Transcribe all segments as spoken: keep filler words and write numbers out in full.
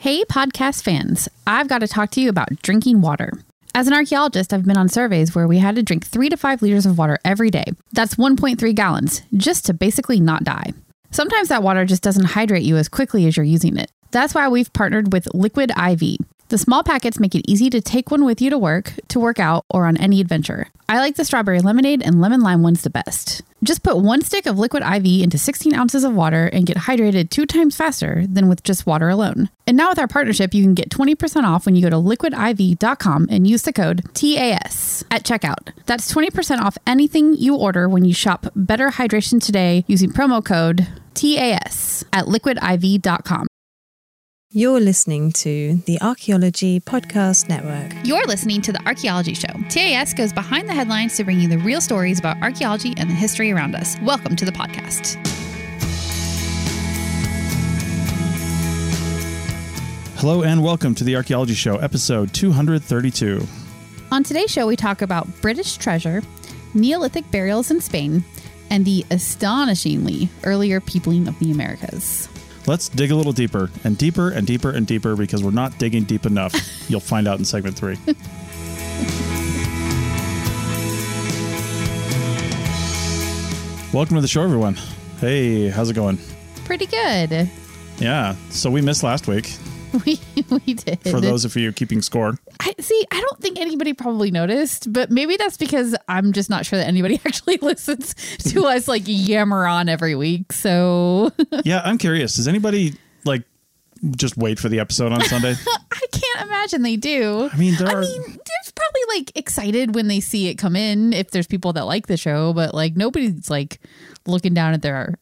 Hey, podcast fans, I've got to talk to you about drinking water. As an archaeologist, I've been on surveys where we had to drink three to five liters of water every day. That's one point three gallons, just to basically not die. Sometimes that water just doesn't hydrate you as quickly as you're using it. That's why we've partnered with Liquid I V. The small packets make it easy to take one with you to work, to work out, or on any adventure. I like the strawberry lemonade and lemon lime ones the best. Just put one stick of Liquid I V into sixteen ounces of water and get hydrated two times faster than with just water alone. And now with our partnership, you can get twenty percent off when you go to liquid I V dot com and use the code T A S at checkout. That's twenty percent off anything you order when you shop Better Hydration Today using promo code T A S at liquid I V dot com. You're listening to the Archaeology Podcast Network. You're listening to The Archaeology Show. T A S goes behind the headlines to bring you the real stories about archaeology and the history around us. Welcome to the podcast. Hello and welcome to The Archaeology Show, episode two thirty-two. On today's show, we talk about British treasure, Neolithic burials in Spain, and the astonishingly earlier peopling of the Americas. Let's dig a little deeper and deeper and deeper and deeper because we're not digging deep enough. You'll find out in segment three. Welcome to the show, everyone. Hey, how's it going? Pretty good. Yeah. So we missed last week. We we did. For those of you keeping score. I, see, I don't think anybody probably noticed, but maybe that's because I'm just not sure that anybody actually listens to us like yammer on every week. So yeah, I'm curious. Does anybody like just wait for the episode on Sunday? I can't imagine they do. I mean, there I are... mean, they're probably like excited when they see it come in if there's people that like the show, but like nobody's like looking down at their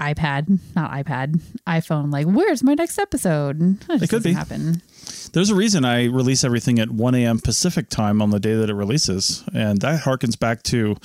iPad, not iPad, iPhone. Like, where's my next episode? That it could be. Happen. There's a reason I release everything at one a.m. Pacific time on the day that it releases. And that harkens back to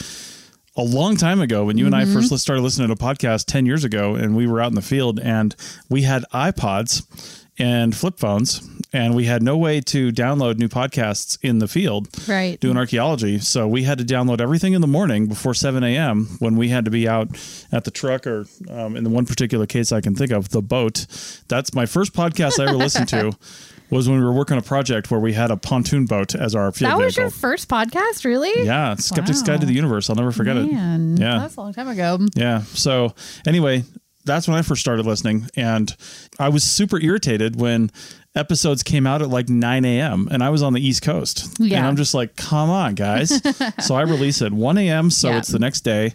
a long time ago when you mm-hmm. and I first started listening to a podcast ten years ago, and we were out in the field and we had iPods and flip phones and we had no way to download new podcasts in the field right. doing archaeology. So we had to download everything in the morning before seven a.m. when we had to be out at the truck or um, in the one particular case I can think of, the boat. That's my first podcast I ever listened to was when we were working on a project where we had a pontoon boat as our field That vehicle. Was your first podcast, really? Yeah. Skeptic's wow. Guide to the Universe. I'll never forget Man, it. Yeah. That's a long time ago. Yeah. So anyway, that's when I first started listening. And I was super irritated when episodes came out at like nine a.m. and I was on the East Coast. Yeah. And I'm just like, come on, guys. So I release it one a.m. So yeah. it's the next day.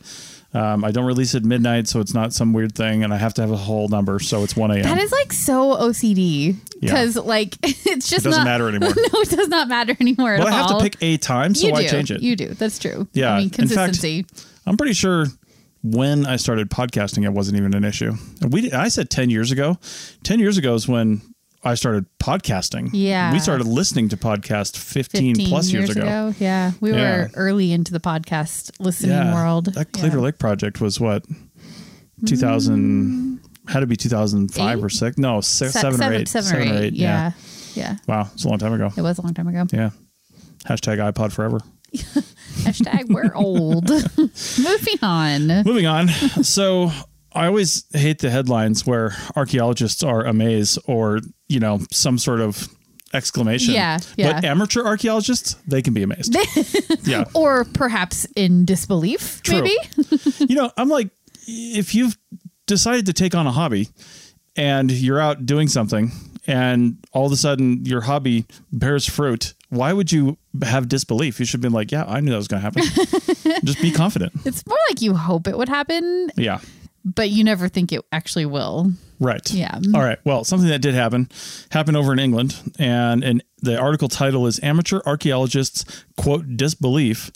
Um, I don't release it midnight, so it's not some weird thing, and I have to have a whole number, so it's one a.m. That is like so O C D because yeah. like it's just it doesn't not, matter anymore. No, it does not matter anymore. Well, at I have all. to pick a time, so I change it. You do. That's true. Yeah, I mean, consistency. In fact, I'm pretty sure when I started podcasting, it wasn't even an issue. We I said ten years ago. ten years ago is when I started podcasting. Yeah. We started listening to podcasts fifteen, fifteen plus years, years ago. ago. Yeah. We yeah. were early into the podcast listening yeah. world. That Cleaver yeah. Lake project was what? two thousand, mm. had to be two thousand five eight? Or six. No, six, Se- seven, seven or eight. Seven, seven or eight. eight. Yeah. yeah. Yeah. Wow. It's a long time ago. It was a long time ago. Yeah. Hashtag iPod forever. Hashtag we're old. Moving on. Moving on. So I always hate the headlines where archaeologists are amazed or, you know, some sort of exclamation. Yeah, yeah. But amateur archaeologists, they can be amazed. yeah. Or perhaps in disbelief, True. Maybe. You know, I'm like, if you've decided to take on a hobby and you're out doing something and all of a sudden your hobby bears fruit, why would you have disbelief? You should be like, yeah, I knew that was going to happen. Just be confident. It's more like you hope it would happen. Yeah. But you never think it actually will. Right. Yeah. All right. Well, something that did happen, happened over in England. And, and the article title is Amateur Archaeologists, quote, disbelief,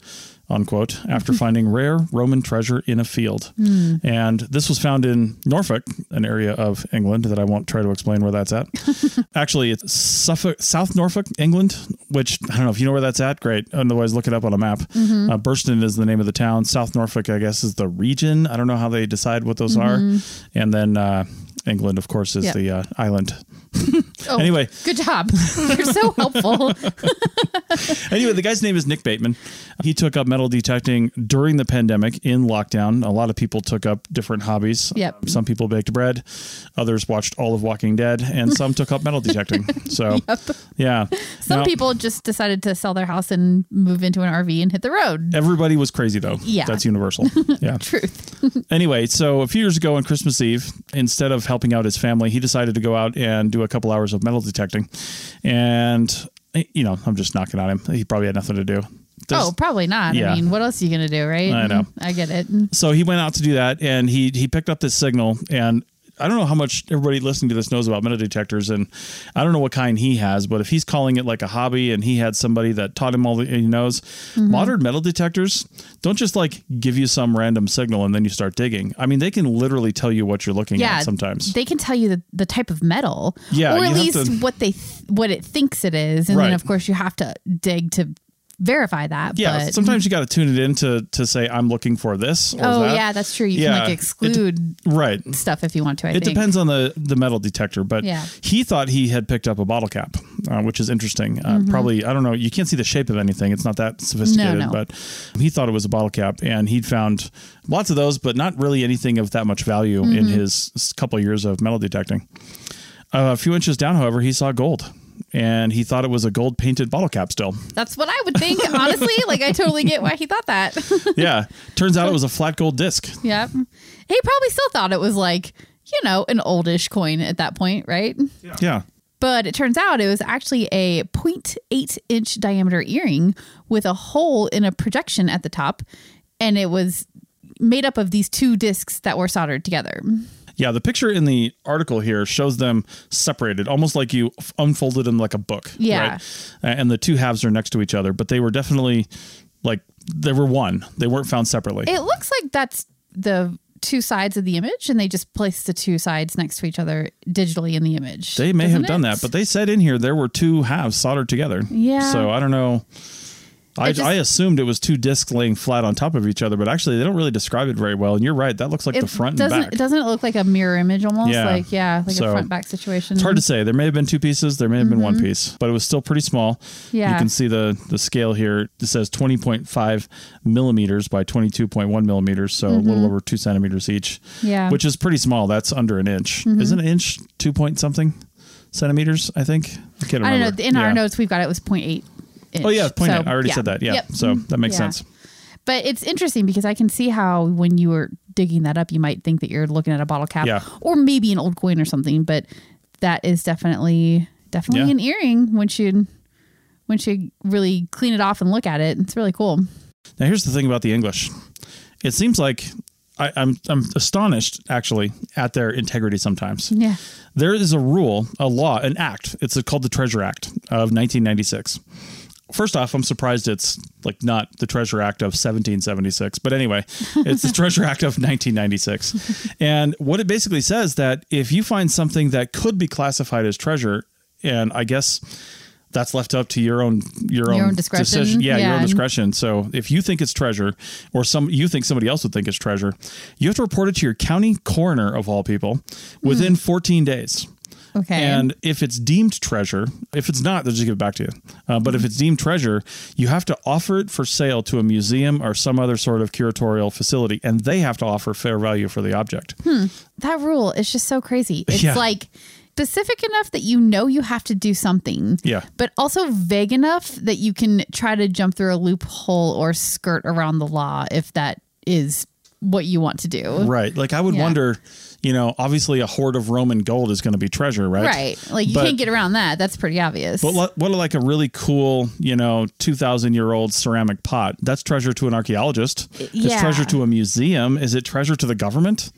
unquote, after finding rare Roman treasure in a field. Mm. And this was found in Norfolk, an area of England that I won't try to explain where that's at. Actually, it's Suffolk, South Norfolk, England, which I don't know if you know where that's at. Great. Otherwise, look it up on a map. Mm-hmm. Uh, Burston is the name of the town. South Norfolk, I guess, is the region. I don't know how they decide what those mm-hmm. are. And then uh, England, of course, is yep. the uh, island. Oh, anyway. Good job. You're so helpful. Anyway, the guy's name is Nick Bateman. He took up metal detecting during the pandemic in lockdown. A lot of people took up different hobbies. Yep. Uh, some people baked bread. Others watched all of Walking Dead. And some took up metal detecting. So, yep. yeah. Some now, people just decided to sell their house and move into an R V and hit the road. Everybody was crazy, though. Yeah. That's universal. Yeah. Truth. Anyway, so a few years ago on Christmas Eve, instead of helping out his family, he decided to go out and do a couple hours of metal detecting. And, you know, I'm just knocking on him. He probably had nothing to do. There's, oh, probably not. Yeah. I mean, what else are you going to do, right? I know. I get it. So he went out to do that, and he he picked up this signal, and I don't know how much everybody listening to this knows about metal detectors, and I don't know what kind he has, but if he's calling it like a hobby and he had somebody that taught him all that he knows, mm-hmm. modern metal detectors don't just like give you some random signal and then you start digging. I mean, they can literally tell you what you're looking yeah, at sometimes. They can tell you the, the type of metal, yeah, or at least to, what they th- what it thinks it is. And right. then, of course, you have to dig to verify that. Yeah, but sometimes you got to tune it in to to say I'm looking for this or oh that. Yeah, that's true. You yeah, can like exclude de- right stuff if you want to. I it think. depends on the the metal detector, but yeah. he thought he had picked up a bottle cap, uh, which is interesting. uh, mm-hmm. Probably, I don't know, you can't see the shape of anything, it's not that sophisticated. No, no. But he thought it was a bottle cap, and he'd found lots of those, but not really anything of that much value mm-hmm. in his couple years of metal detecting. Uh, a few inches down, however, he saw gold. And he thought it was a gold painted bottle cap still. That's what I would think, honestly. Like, I totally get why he thought that. Yeah. Turns out it was a flat gold disc. Yep. He probably still thought it was like, you know, an oldish coin at that point, right? Yeah. yeah. But it turns out it was actually a zero point eight inch diameter earring with a hole in a projection at the top. And it was made up of these two discs that were soldered together. Yeah, the picture in the article here shows them separated, almost like you unfolded them like a book. Yeah. Right? And the two halves are next to each other, but they were definitely like they were one. They weren't found separately. It looks like that's the two sides of the image, and they just placed the two sides next to each other digitally in the image. They may have done that, but they said in here there were two halves soldered together. Yeah. So I don't know. I, just, I assumed it was two discs laying flat on top of each other, but actually they don't really describe it very well. And you're right. That looks like it the front and back. Doesn't it look like a mirror image almost? Yeah. Like, yeah, like so, a front back situation. It's hard to say. There may have been two pieces. There may have mm-hmm. been one piece, but it was still pretty small. Yeah. You can see the, the scale here. It says twenty point five millimeters by twenty-two point one millimeters. So mm-hmm. a little over two centimeters each, yeah. which is pretty small. That's under an inch. Mm-hmm. Isn't an inch two point something centimeters, I think? I can't remember. I don't know. In yeah. our notes, we've got it was zero point eight. Inch. Oh, yeah. Point so, I already yeah. said that. Yeah. Yep. So that makes yeah. sense. But it's interesting because I can see how when you were digging that up, you might think that you're looking at a bottle cap yeah. or maybe an old coin or something. But that is definitely definitely yeah. an earring once you, once you really clean it off and look at it. It's really cool. Now, here's the thing about the English. It seems like I, I'm I'm astonished, actually, at their integrity sometimes. Yeah. There is a rule, a law, an act. It's called the Treasure Act of nineteen ninety-six. First off, I'm surprised it's like not the Treasure Act of seventeen seventy-six. But anyway, it's the Treasure Act of nineteen ninety-six. And what it basically says that if you find something that could be classified as treasure, and I guess that's left up to your own your, your own, own discretion. Decision. Yeah, yeah, your own discretion. So if you think it's treasure or some you think somebody else would think it's treasure, you have to report it to your county coroner of all people within mm. fourteen days. Okay. And if it's deemed treasure, if it's not, they'll just give it back to you. Uh, but if it's deemed treasure, you have to offer it for sale to a museum or some other sort of curatorial facility, and they have to offer fair value for the object. Hmm. That rule is just so crazy. It's yeah. like specific enough that you know you have to do something, yeah. but also vague enough that you can try to jump through a loophole or skirt around the law if that is what you want to do. Right. Like I would yeah. wonder, you know, obviously a hoard of Roman gold is going to be treasure, right? Right. Like you but, can't get around that. That's pretty obvious. But what, what like a really cool, you know, two thousand year old ceramic pot? That's treasure to an archaeologist. Yeah. It's treasure to a museum. Is it treasure to the government?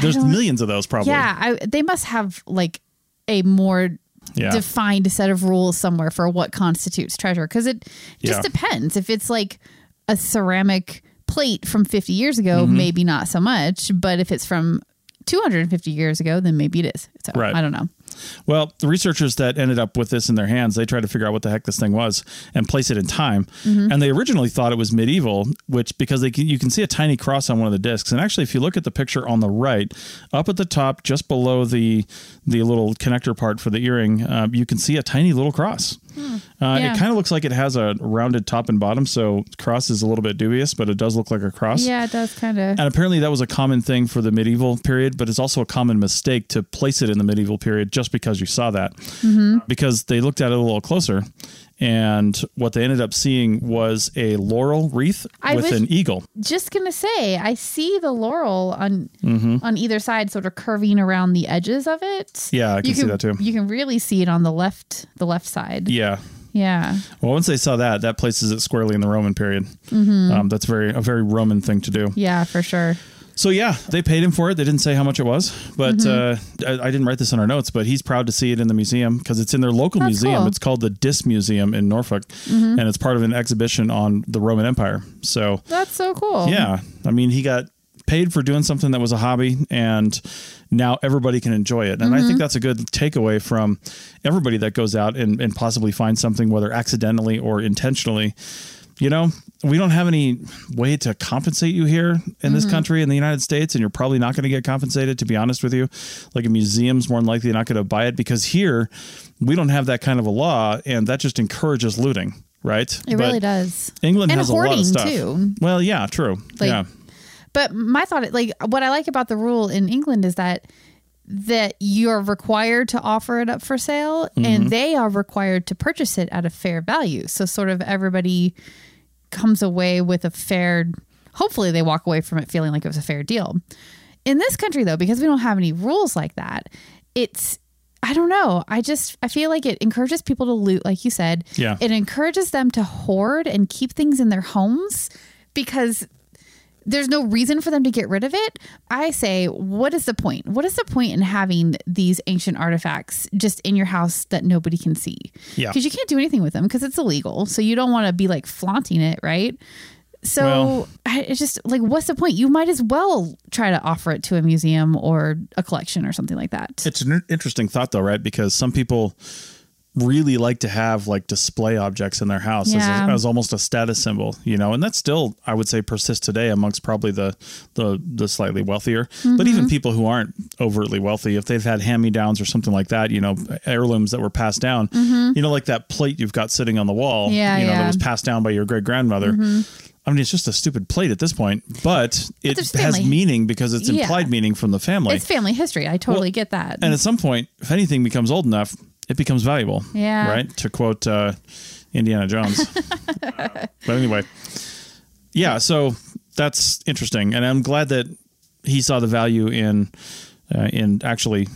There's millions of those probably. Yeah. I, they must have like a more yeah. defined set of rules somewhere for what constitutes treasure. Cause it just yeah. depends. If it's like a ceramic plate from fifty years ago, mm-hmm. maybe not so much, but if it's from two hundred fifty years ago, then maybe it is. So right. I don't know. Well, the researchers that ended up with this in their hands, they tried to figure out what the heck this thing was and place it in time. Mm-hmm. And they originally thought it was medieval, which because they can, you can see a tiny cross on one of the discs. And actually, if you look at the picture on the right, up at the top, just below the the little connector part for the earring, uh, you can see a tiny little cross. Hmm. Uh, yeah. It kind of looks like it has a rounded top and bottom, so cross is a little bit dubious, but it does look like a cross. Yeah, it does kind of. And apparently that was a common thing for the medieval period, but it's also a common mistake to place it in the medieval period just because you saw that. Mm-hmm. Because they looked at it a little closer, and what they ended up seeing was a laurel wreath I with an eagle. Just going to say, I see the laurel on mm-hmm. on either side sort of curving around the edges of it. Yeah, I can, you can see that too. You can really see it on the left, the left side. Yeah. Yeah. Well, once they saw that, that places it squarely in the Roman period. Mm-hmm. Um, that's very a very Roman thing to do. Yeah, for sure. So, yeah, they paid him for it. They didn't say how much it was, but mm-hmm. uh, I, I didn't write this in our notes, but he's proud to see it in the museum because it's in their local That's museum. Cool. It's called the Dis Museum in Norfolk, mm-hmm. and it's part of an exhibition on the Roman Empire. So That's so cool. Yeah. I mean, he got paid for doing something that was a hobby, and now everybody can enjoy it. And mm-hmm. I think that's a good takeaway from everybody that goes out and, and possibly finds something, whether accidentally or intentionally. You know, we don't have any way to compensate you here in mm-hmm. this country, in the United States, and you're probably not going to get compensated, to be honest with you. Like a museum's more than likely not going to buy it, because here we don't have that kind of a law, and that just encourages looting, right? It but really does. England and has a lot of stuff. Too. Well, yeah, true. Like, yeah. But my thought, like, what I like about the rule in England is that that you're required to offer it up for sale, mm-hmm. and they are required to purchase it at a fair value. So sort of everybody comes away with a fair, hopefully they walk away from it feeling like it was a fair deal. In this country though, because we don't have any rules like that, it's, I don't know. I just, I feel like it encourages people to loot, like you said. Yeah. It encourages them to hoard and keep things in their homes because there's no reason for them to get rid of it. I say, what is the point? What is the point in having these ancient artifacts just in your house that nobody can see? Yeah. Because you can't do anything with them because it's illegal. So you don't want to be like flaunting it, right? So well, I, it's just like, what's the point? You might as well try to offer it to a museum or a collection or something like that. It's an interesting thought though, right? Because some people really like to have like display objects in their house yeah. as, a, as almost a status symbol, you know, and that still, I would say, persists today amongst probably the the, the slightly wealthier, mm-hmm. but even people who aren't overtly wealthy, if they've had hand-me-downs or something like that, you know, heirlooms that were passed down, mm-hmm. you know, like that plate you've got sitting on the wall, yeah, you know, yeah. that was passed down by your great-grandmother. Mm-hmm. I mean, it's just a stupid plate at this point, but it but has meaning because it's implied yeah. meaning from the family. It's family history. I totally well, get that. And at some point, if anything becomes old enough, it becomes valuable. Yeah. Right. To quote uh, Indiana Jones. But anyway. Yeah. So that's interesting. And I'm glad that he saw the value in uh, in actually,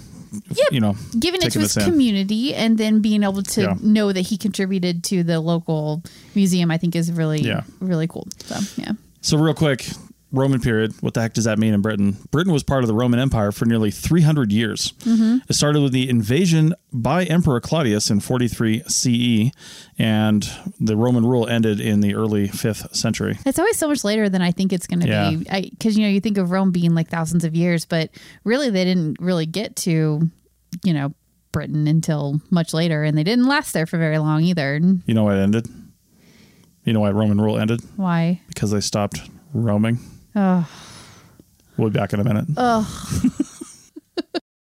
yep. you know, giving it to his community in. And then being able to yeah. know that he contributed to the local museum, I think is really, yeah. really cool. So, yeah. So real quick. Roman period. What the heck does that mean in Britain? Britain was part of the Roman Empire for nearly three hundred years. Mm-hmm. It started with the invasion by Emperor Claudius in forty-three C E, and the Roman rule ended in the early fifth century. It's always so much later than I think it's going to yeah. be. Because, you know, you think of Rome being like thousands of years, but really they didn't really get to, you know, Britain until much later, and they didn't last there for very long either. You know why it ended? You know why Roman rule ended? Why? Because they stopped roaming. Oh. We'll be back in a minute. Oh.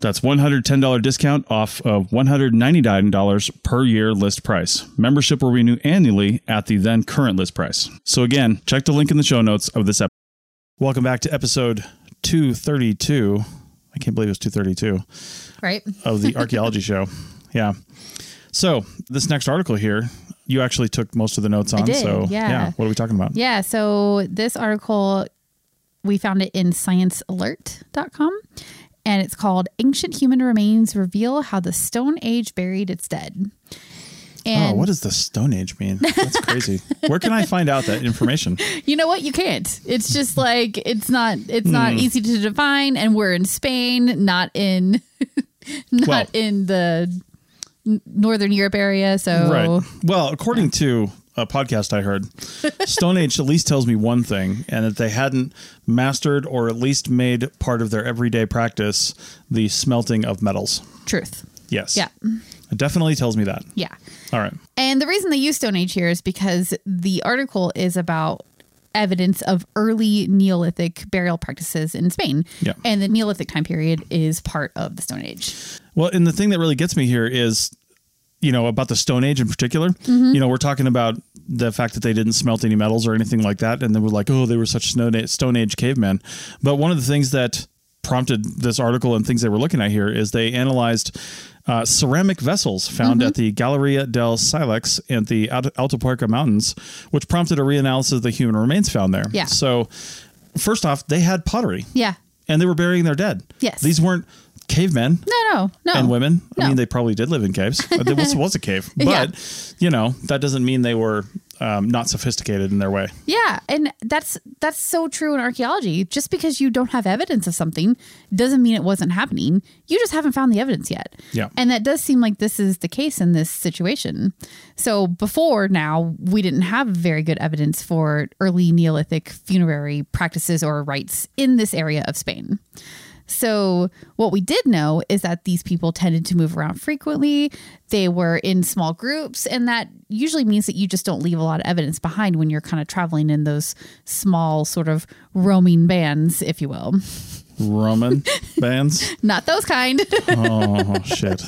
That's one hundred ten dollars discount off of one hundred ninety-nine dollars per year list price. Membership will renew annually at the then current list price. So again, check the link in the show notes of this episode. Welcome back to episode two thirty-two. I can't believe it was two thirty-two. Right. Of the archaeology show. Yeah. So this next article here, you actually took most of the notes on. I did, so yeah. yeah. What are we talking about? Yeah. So this article, we found it in science alert dot com. And it's called Ancient Human Remains Reveal How the Stone Age Buried Its Dead. And oh, what does the Stone Age mean? That's crazy. Where can I find out that information? You know what? You can't. It's just like, it's not, it's mm. not easy to define. And we're in Spain, not in, not well, in the Northern Europe area. So, right. Well, according yeah. to a podcast I heard, Stone Age at least tells me one thing, and that they hadn't mastered or at least made part of their everyday practice the smelting of metals. Truth. Yes. Yeah. It definitely tells me that. Yeah. All right. And the reason they use Stone Age here is because the article is about evidence of early Neolithic burial practices in Spain. Yeah. And the Neolithic time period is part of the Stone Age. Well, and the thing that really gets me here is, you know, about the Stone Age in particular, mm-hmm. you know, we're talking about the fact that they didn't smelt any metals or anything like that. And they were like, oh, they were such Stone Age cavemen. But one of the things that prompted this article and things they were looking at here is they analyzed uh, ceramic vessels found mm-hmm. at the Galleria del Silex and the Alto Parque Mountains, which prompted a reanalysis of the human remains found there. Yeah. So first off, they had pottery. Yeah. And they were burying their dead. Yes. These weren't cavemen. No, no, no. And women. No. I mean, they probably did live in caves. It was, was a cave. But, yeah. you know, that doesn't mean they were um, not sophisticated in their way. Yeah. And that's that's so true in archaeology. Just because you don't have evidence of something doesn't mean it wasn't happening. You just haven't found the evidence yet. Yeah. And that does seem like this is the case in this situation. So before now, we didn't have very good evidence for early Neolithic funerary practices or rites in this area of Spain. So what we did know is that these people tended to move around frequently. They were in small groups, and that usually means that you just don't leave a lot of evidence behind when you're kind of traveling in those small sort of roaming bands, if you will. Roaming bands? Not those kind. Oh, shit.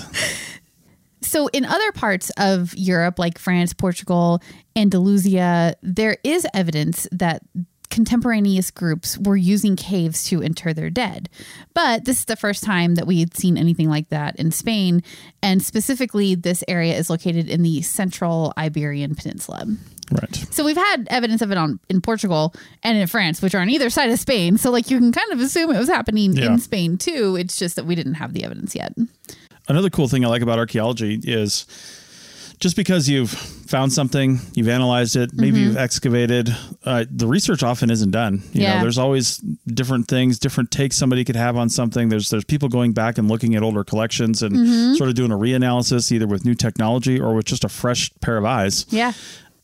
So in other parts of Europe, like France, Portugal, Andalusia, there is evidence that contemporaneous groups were using caves to inter their dead. But this is the first time that we had seen anything like that in Spain. And specifically, this area is located in the central Iberian Peninsula. Right. So we've had evidence of it on in Portugal and in France, which are on either side of Spain. So like you can kind of assume it was happening yeah. in Spain too. It's just that we didn't have the evidence yet. Another cool thing I like about archaeology is just because you've found something, you've analyzed it, maybe mm-hmm. you've excavated, uh, the research often isn't done. You yeah. know, there's always different things, different takes somebody could have on something. There's there's people going back and looking at older collections and mm-hmm. sort of doing a reanalysis, either with new technology or with just a fresh pair of eyes. Yeah.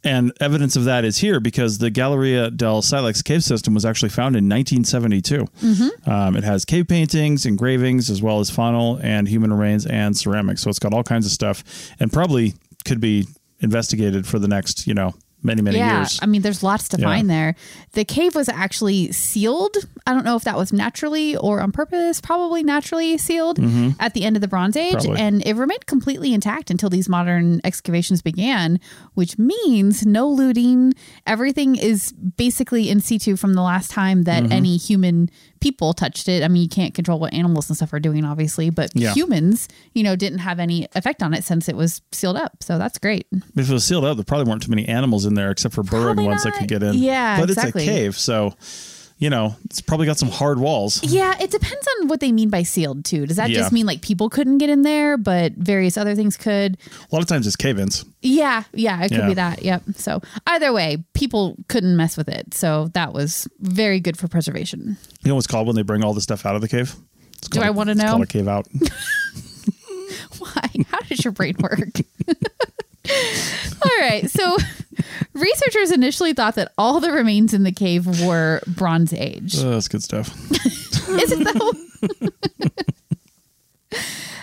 And evidence of that is here because the Galleria del Silex cave system was actually found in nineteen seventy-two. Mm-hmm. Um, it has cave paintings, engravings, as well as faunal and human remains and ceramics. So it's got all kinds of stuff and probably could be investigated for the next, you know, many, many yeah. years. I mean, there's lots to yeah. find there. The cave was actually sealed. I don't know if that was naturally or on purpose, probably naturally sealed mm-hmm. at the end of the Bronze Age. Probably. And it remained completely intact until these modern excavations began, which means no looting. Everything is basically in situ from the last time that mm-hmm. any human people touched it. I mean, you can't control what animals and stuff are doing, obviously, but yeah. humans, you know, didn't have any effect on it since it was sealed up. So that's great. If it was sealed up, there probably weren't too many animals in there except for probably burrowing ones that could get in. Yeah, but exactly. It's a cave, so, you know, it's probably got some hard walls. Yeah, it depends on what they mean by sealed, too. Does that yeah. just mean, like, people couldn't get in there, but various other things could? A lot of times it's cave-ins. Yeah, yeah, it could yeah. be that, yep. So, either way, people couldn't mess with it, so that was very good for preservation. You know what's called when they bring all the stuff out of the cave? It's Do called, I want to know? It's called a cave out. Why? How, does your brain work? All right. So researchers initially thought that all the remains in the cave were Bronze Age. Oh, that's good stuff. Is it though?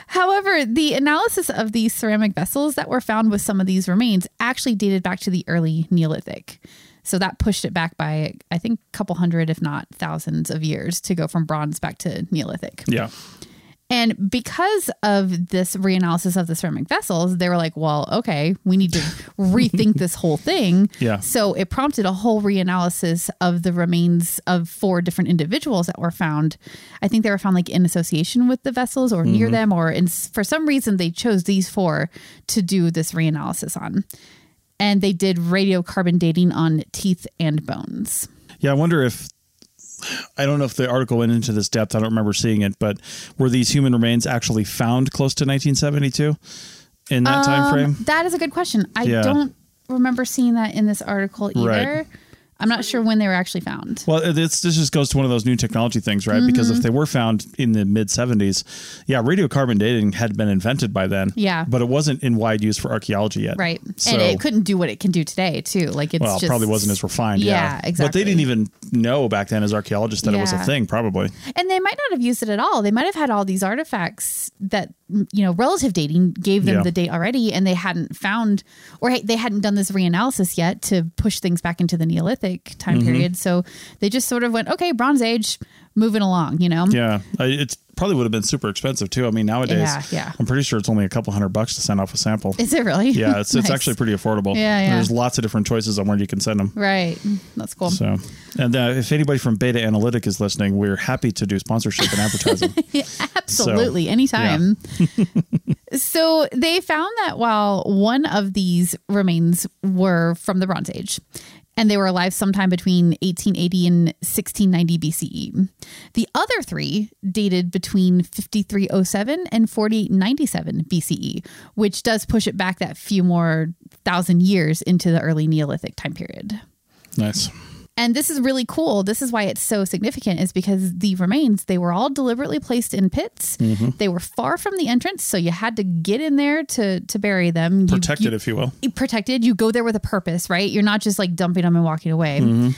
However, the analysis of these ceramic vessels that were found with some of these remains actually dated back to the early Neolithic. So that pushed it back by, I think, a couple hundred, if not thousands of years to go from bronze back to Neolithic. Yeah. And because of this reanalysis of the ceramic vessels, they were like, well, okay, we need to rethink this whole thing. Yeah. So it prompted a whole reanalysis of the remains of four different individuals that were found. I think they were found like in association with the vessels or mm-hmm. near them, or in, for some reason they chose these four to do this reanalysis on. And they did radiocarbon dating on teeth and bones. Yeah, I wonder if, I don't know if the article went into this depth. I don't remember seeing it, but were these human remains actually found close to nineteen seventy-two in that um, time frame? That is a good question. I yeah. don't remember seeing that in this article either. Right. I'm not sure when they were actually found. Well, it's, this just goes to one of those new technology things, right? Mm-hmm. Because if they were found in the mid-seventies, yeah, radiocarbon dating had been invented by then. Yeah. But it wasn't in wide use for archaeology yet. Right. So, and it couldn't do what it can do today, too. Like it's well, just, it probably wasn't as refined. Yeah, yeah, exactly. But they didn't even know back then as archaeologists that yeah. it was a thing, probably. And they might not have used it at all. They might have had all these artifacts that, you know, relative dating gave them yeah. the date already, and they hadn't found, or they hadn't done this reanalysis yet to push things back into the Neolithic time mm-hmm. period. So they just sort of went, okay, Bronze Age, moving along, you know? Yeah. It probably would have been super expensive too. I mean, nowadays, yeah, yeah. I'm pretty sure it's only a couple hundred bucks to send off a sample. Is it really? Yeah. It's, nice. It's actually pretty affordable. Yeah, yeah. There's lots of different choices on where you can send them. Right. That's cool. So, and uh, if anybody from Beta Analytic is listening, we're happy to do sponsorship and advertising. Yeah. Absolutely. So, anytime. Yeah. So they found that while one of these remains were from the Bronze Age and they were alive sometime between eighteen eighty and sixteen ninety B C E, the other three dated between fifty-three oh seven and forty-eight ninety-seven B C E, which does push it back that few more thousand years into the early Neolithic time period. Nice. And this is really cool. This is why it's so significant, is because the remains, they were all deliberately placed in pits. Mm-hmm. They were far from the entrance, so you had to get in there to to bury them. Protected, you, you, if you will. Protected. You go there with a purpose, right? You're not just like dumping them and walking away. Mm-hmm.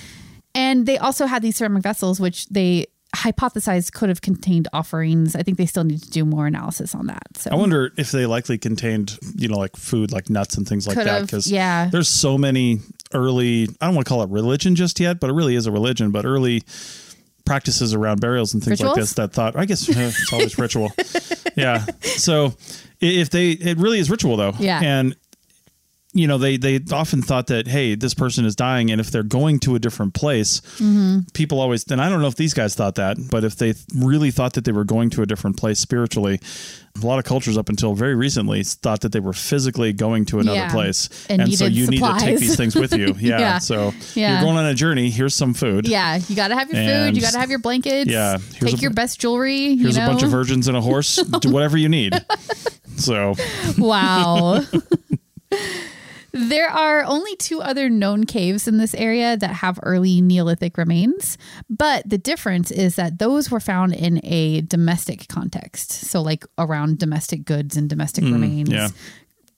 And they also had these ceramic vessels, which they hypothesized could have contained offerings. I think they still need to do more analysis on that. So I wonder if they likely contained, you know, like food, like nuts and things like could that. Because yeah. there's so many early, I don't want to call it religion just yet, but it really is a religion, but early practices around burials and things Rituals? Like this that thought, I guess it's always ritual. Yeah. So if they, it really is ritual though. Yeah. And you know, they, they often thought that, hey, this person is dying, and if they're going to a different place, mm-hmm. people always, and I don't know if these guys thought that, but if they really thought that they were going to a different place spiritually, a lot of cultures up until very recently thought that they were physically going to another yeah. place. And, and so you supplies. Need to take these things with you. Yeah. yeah. So yeah. you're going on a journey. Here's some food. Yeah. You got to have your and food. You got to have your blankets. Yeah. Here's take a, your best jewelry. Here's you know? a bunch of virgins and a horse. Do whatever you need. So. Wow. There are only two other known caves in this area that have early Neolithic remains, but the difference is that those were found in a domestic context. So like around domestic goods and domestic mm, remains, yeah.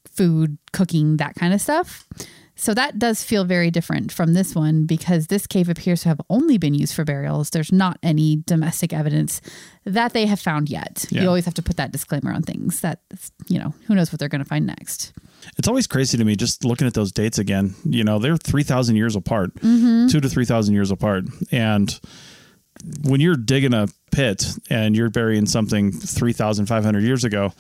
food, cooking, that kind of stuff. So that does feel very different from this one, because this cave appears to have only been used for burials. There's not any domestic evidence that they have found yet. Yeah. You always have to put that disclaimer on things that, you know, who knows what they're going to find next. It's always crazy to me just looking at those dates again. You know, they're three thousand years apart, mm-hmm. two to three thousand years apart. And when you're digging a pit and you're burying something three thousand five hundred years ago,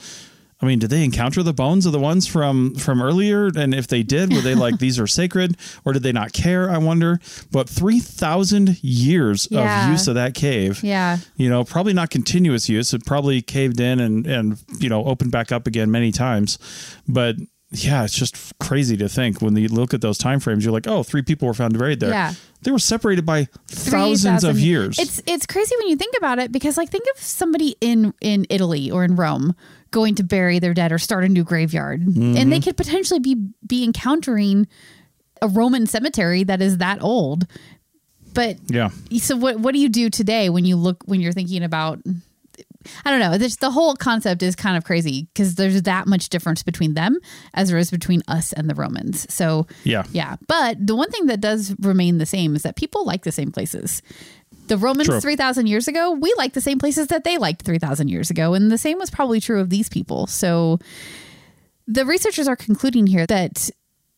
I mean, did they encounter the bones of the ones from, from earlier? And if they did, were they like, these are sacred, or did they not care? I wonder. But three thousand years yeah. of use of that cave, yeah, you know, probably not continuous use. It probably caved in and, and, you know, opened back up again many times. But yeah, it's just crazy to think when you look at those time frames, you're like, oh, three people were found buried there. Yeah. They were separated by thousands of years. It's it's crazy when you think about it, because like think of somebody in, in Italy or in Rome going to bury their dead or start a new graveyard. Mm-hmm. And they could potentially be, be encountering a Roman cemetery that is that old. But yeah. So what what do you do today when you look when you're thinking about I don't know. This, the whole concept is kind of crazy because there's that much difference between them as there is between us and the Romans. So yeah, yeah. But the one thing that does remain the same is that people like the same places. The Romans three thousand years ago, we liked the same places that they liked three thousand years ago. And the same was probably true of these people. So the researchers are concluding here that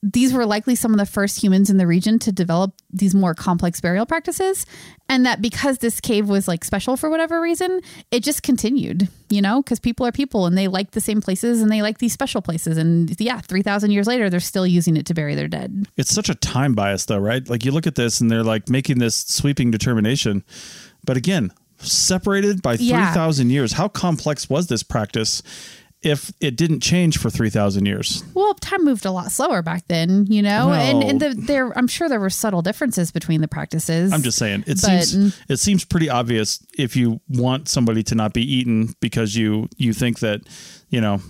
these were likely some of the first humans in the region to develop these more complex burial practices. And that because this cave was like special for whatever reason, it just continued, you know, because people are people and they like the same places and they like these special places. And yeah, three thousand years later, they're still using it to bury their dead. It's such a time bias though, right? Like you look at this and they're like making this sweeping determination. But again, separated by yeah. three thousand years. How complex was this practice if it didn't change for three thousand years? Well, time moved a lot slower back then, you know, well, and, and the, there, I'm sure there were subtle differences between the practices. I'm just saying it but, seems, it seems pretty obvious if you want somebody to not be eaten because you, you think that, you know,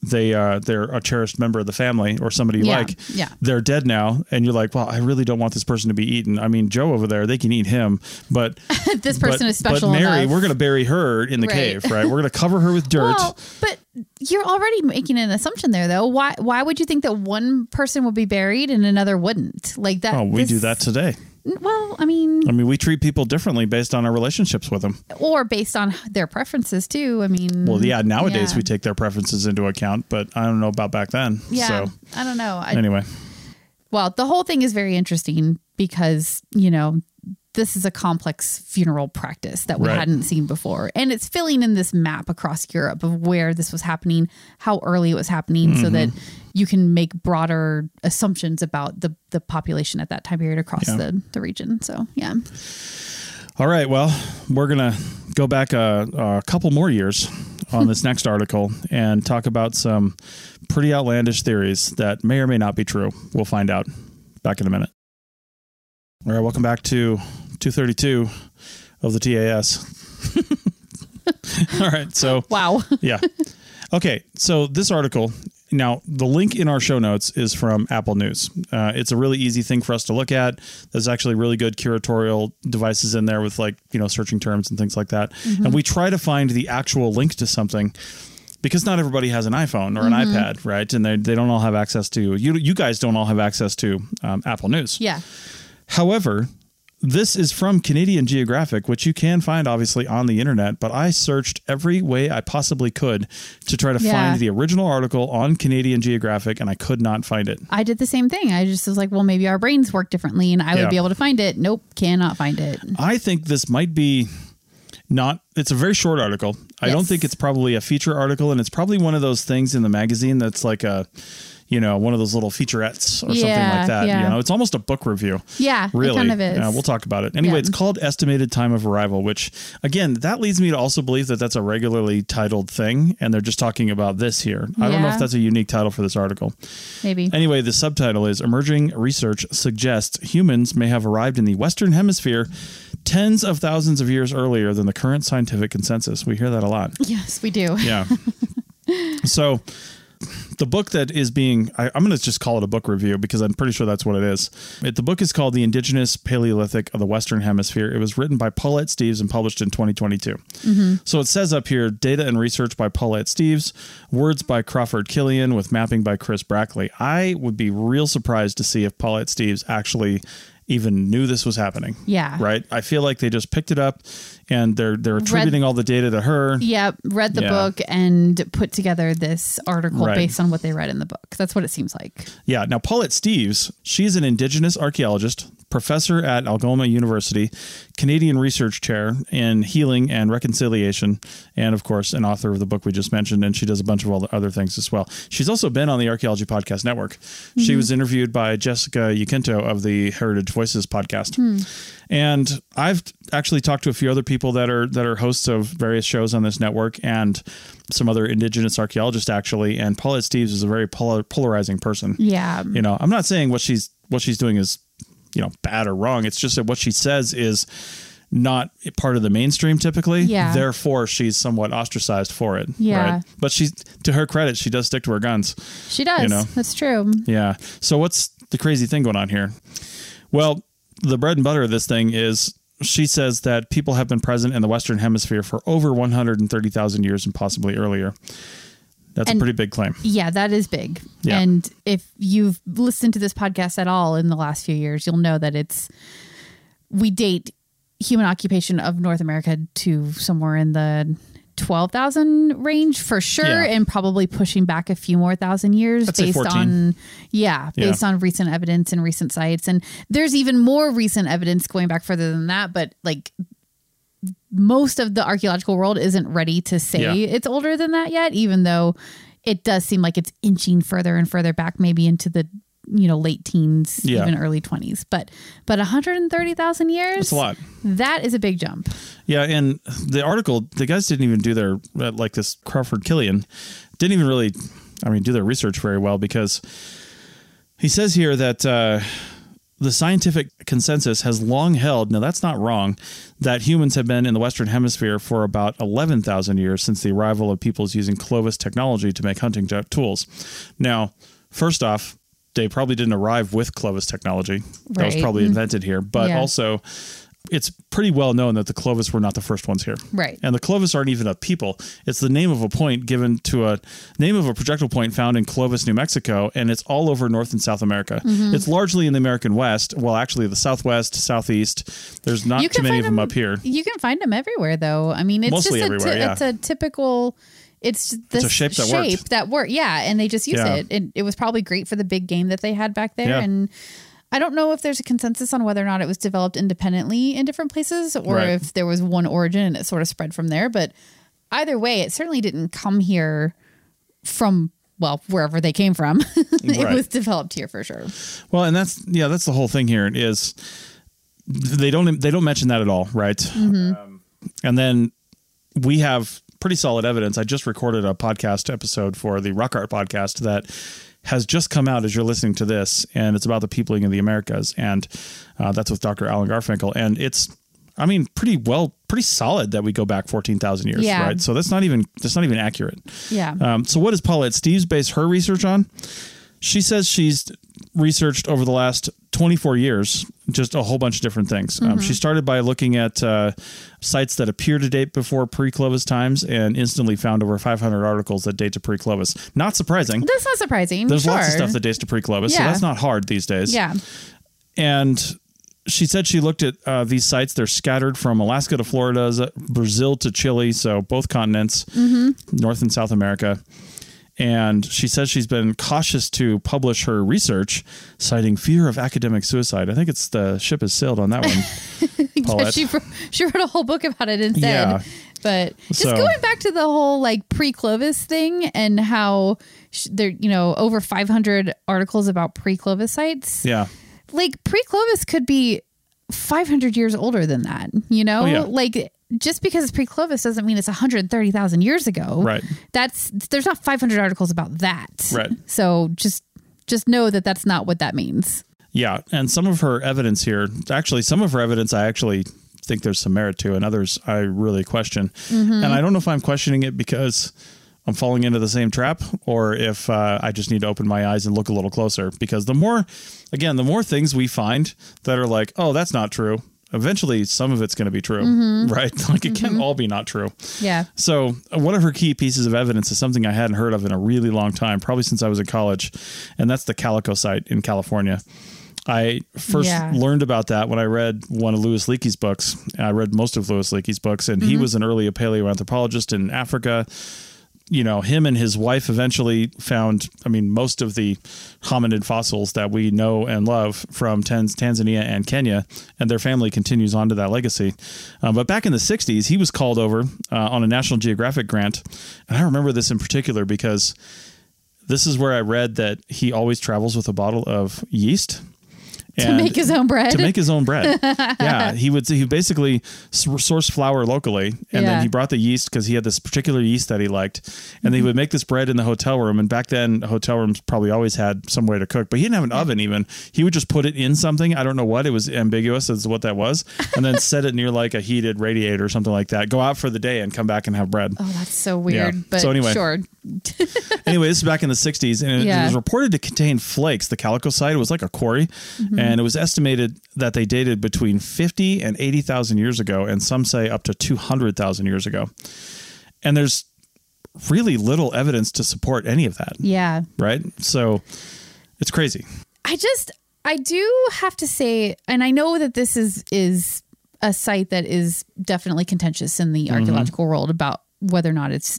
they uh they're a cherished member of the family or somebody you yeah, like yeah. They're dead now and you're like, well, I really don't want this person to be eaten. I mean, Joe over there, they can eat him, but this person but, is special. But Mary, enough. We're gonna bury her in the right. cave, right? We're gonna cover her with dirt. Well, but you're already making an assumption there though. Why why would you think that one person would be buried and another wouldn't? Like that. Oh, we this, do that today. Well, I mean, I mean, we treat people differently based on our relationships with them or based on their preferences, too. I mean, well, yeah, nowadays yeah. we take their preferences into account, but I don't know about back then. Yeah, so, I don't know. I, anyway, well, the whole thing is very interesting because, you know, this is a complex funeral practice that we right. hadn't seen before. And it's filling in this map across Europe of where this was happening, how early it was happening, mm-hmm. so that you can make broader assumptions about the, the population at that time period across yeah. the, the region. So, yeah. All right. Well, we're going to go back a, a couple more years on this next article and talk about some pretty outlandish theories that may or may not be true. We'll find out. Back in a minute. All right. Welcome back to two thirty-two of the T A S. All right. So, wow. Yeah. Okay. So this article, now the link in our show notes is from Apple News. Uh, it's a really easy thing for us to look at. There's actually really good curatorial devices in there with like, you know, searching terms and things like that. Mm-hmm. And we try to find the actual link to something because not everybody has an iPhone or an mm-hmm. iPad, right? And they, they don't all have access to, you, you guys don't all have access to um, Apple News. Yeah. However, this is from Canadian Geographic, which you can find, obviously, on the internet. But I searched every way I possibly could to try to yeah. find the original article on Canadian Geographic, and I could not find it. I did the same thing. I just was like, well, maybe our brains work differently, and I yeah. would be able to find it. Nope, cannot find it. I think this might be not... It's a very short article. I yes. don't think it's probably a feature article, and it's probably one of those things in the magazine that's like a... you know, one of those little featurettes or yeah, something like that. Yeah. You know, it's almost a book review. Yeah, really. It kind of is. Yeah, we'll talk about it. Anyway, yeah. it's called Estimated Time of Arrival, which, again, that leads me to also believe that that's a regularly titled thing. And they're just talking about this here. Yeah. I don't know if that's a unique title for this article. Maybe. Anyway, the subtitle is Emerging Research Suggests Humans May Have Arrived in the Western Hemisphere Tens of Thousands of Years Earlier Than the Current Scientific Consensus. We hear that a lot. Yes, we do. Yeah. So... the book that is being, I, I'm going to just call it a book review because I'm pretty sure that's what it is. It, the book is called The Indigenous Paleolithic of the Western Hemisphere. It was written by Paulette Steeves and published in twenty twenty-two. Mm-hmm. So it says up here, data and research by Paulette Steeves, words by Crawford Killian with mapping by Chris Brackley. I would be real surprised to see if Paulette Steeves actually even knew this was happening. Yeah. Right? I feel like they just picked it up and they're they're attributing read, all the data to her. Yeah. Read the yeah. book and put together this article right. based on what they read in the book. That's what it seems like. Yeah. Now, Paulette Steeves, she's an Indigenous archaeologist, professor at Algoma University, Canadian Research Chair in Healing and Reconciliation, and, of course, an author of the book we just mentioned, and she does a bunch of all the other things as well. She's also been on the Archaeology Podcast Network. Mm-hmm. She was interviewed by Jessica Yukinto of the Heritage Voices podcast. Hmm. And I've actually talked to a few other people that are that are hosts of various shows on this network and some other Indigenous archaeologists, actually. And Paulette Steeves is a very polar, polarizing person. Yeah. You know, I'm not saying what she's what she's doing is, you know, bad or wrong. It's just that what she says is not part of the mainstream typically. Yeah. Therefore, she's somewhat ostracized for it. Yeah. Right? But she's, to her credit, she does stick to her guns. She does. You know? That's true. Yeah. So what's the crazy thing going on here? Well, the bread and butter of this thing is she says that people have been present in the Western Hemisphere for over one hundred thirty thousand years and possibly earlier. That's and, a pretty big claim. Yeah, that is big. Yeah. And if you've listened to this podcast at all in the last few years, you'll know that it's, we date human occupation of North America to somewhere in the twelve thousand range for sure. Yeah. And probably pushing back a few more thousand years. I'd based on, yeah, based yeah. on recent evidence and recent sites. And there's even more recent evidence going back further than that. But like most of the archaeological world isn't ready to say yeah. it's older than that yet, even though it does seem like it's inching further and further back, maybe into the, you know, late teens, yeah. even early twenties, but, but one hundred thirty thousand years, that's a lot. That is a big jump. Yeah. And the article, the guys didn't even do their, like this Crawford Killian didn't even really, I mean, do their research very well, because he says here that, uh, the scientific consensus has long held, now that's not wrong, that humans have been in the Western Hemisphere for about eleven thousand years since the arrival of peoples using Clovis technology to make hunting tools. Now, first off, they probably didn't arrive with Clovis technology. Right. That was probably invented here. But yeah. also, it's pretty well known that the Clovis were not the first ones here. Right. And the Clovis aren't even a people. It's the name of a point given to a name of a projectile point found in Clovis, New Mexico, and it's all over North and South America. Mm-hmm. It's largely in the American West. Well, actually, the Southwest, Southeast. There's not too many of them, them up here. You can find them everywhere, though. I mean, it's Mostly just a, t- yeah. it's a typical... It's the shape that shape worked. That worked. Yeah. And they just use yeah. it. And it was probably great for the big game that they had back there. Yeah. And I don't know if there's a consensus on whether or not it was developed independently in different places, or right. if there was one origin and it sort of spread from there. But either way, it certainly didn't come here from, well, wherever they came from. It right. was developed here for sure. Well, and that's, yeah, that's the whole thing here is they don't, they don't mention that at all. Right. Mm-hmm. Um, and then we have pretty solid evidence. I just recorded a podcast episode for the Rock Art podcast that has just come out as you're listening to this, and it's about the peopling of the Americas, and uh, that's with Doctor Alan Garfinkel, and it's, I mean, pretty well, pretty solid that we go back fourteen thousand years, yeah. right? So that's not even that's not even accurate. Yeah. Um, so what does Paulette Steeves base her research on? She says she's researched over the last twenty-four years, just a whole bunch of different things. Mm-hmm. Um, she started by looking at uh, sites that appear to date before pre-Clovis times, and instantly found over five hundred articles that date to pre-Clovis. Not surprising. That's not surprising. There's sure. lots of stuff that dates to pre-Clovis, yeah. so that's not hard these days. Yeah. And she said she looked at uh, these sites. They're scattered from Alaska to Florida, Brazil to Chile, so both continents, mm-hmm. North and South America. And she says she's been cautious to publish her research, citing fear of academic suicide. I think it's the ship has sailed on that one. yeah, she, she wrote a whole book about it instead. Yeah. But just so, going back to the whole like pre-Clovis thing and how sh- there, you know, over five hundred articles about pre-Clovis sites. Yeah. Like pre-Clovis could be five hundred years older than that, you know, oh, yeah. like just because it's pre-Clovis doesn't mean it's one hundred thirty thousand years ago. Right. That's there's not five hundred articles about that. Right. So just just know that that's not what that means. Yeah. And some of her evidence here, actually, some of her evidence, I actually think there's some merit to, and others I really question. Mm-hmm. And I don't know if I'm questioning it because I'm falling into the same trap, or if uh, I just need to open my eyes and look a little closer, because the more, again, the more things we find that are like, oh, that's not true. Eventually, some of it's going to be true, mm-hmm. right? Like it mm-hmm. can't all be not true. Yeah. So one of her key pieces of evidence is something I hadn't heard of in a really long time, probably since I was in college. And that's the Calico site in California. I first yeah. learned about that when I read one of Louis Leakey's books. I read most of Louis Leakey's books, and mm-hmm. he was an early paleoanthropologist in Africa. You know, him and his wife eventually found, I mean, most of the hominid fossils that we know and love from Tanz- Tanzania and Kenya, and their family continues on to that legacy. Um, but back in the sixties, he was called over uh, on a National Geographic grant. And I remember this in particular because this is where I read that he always travels with a bottle of yeast. To make his own bread. To make his own bread. yeah. He would he basically source flour locally, and yeah. then he brought the yeast because he had this particular yeast that he liked. And mm-hmm. they would make this bread in the hotel room. And back then, hotel rooms probably always had some way to cook, but he didn't have an oven even. He would just put it in something. I don't know what. It was ambiguous as to what that was. And then set it near like a heated radiator or something like that. Go out for the day and come back and have bread. Oh, that's so weird. Yeah. But so anyway, sure. anyway, this is back in the sixties. And it, yeah. it was reported to contain flakes. The Calico site was like a quarry. Mm-hmm. And And it was estimated that they dated between fifty and eighty thousand years ago, and some say up to two hundred thousand years ago. And there's really little evidence to support any of that. Yeah. Right? So it's crazy. I just, I do have to say, and I know that this is, is a site that is definitely contentious in the archaeological mm-hmm. world about whether or not it's,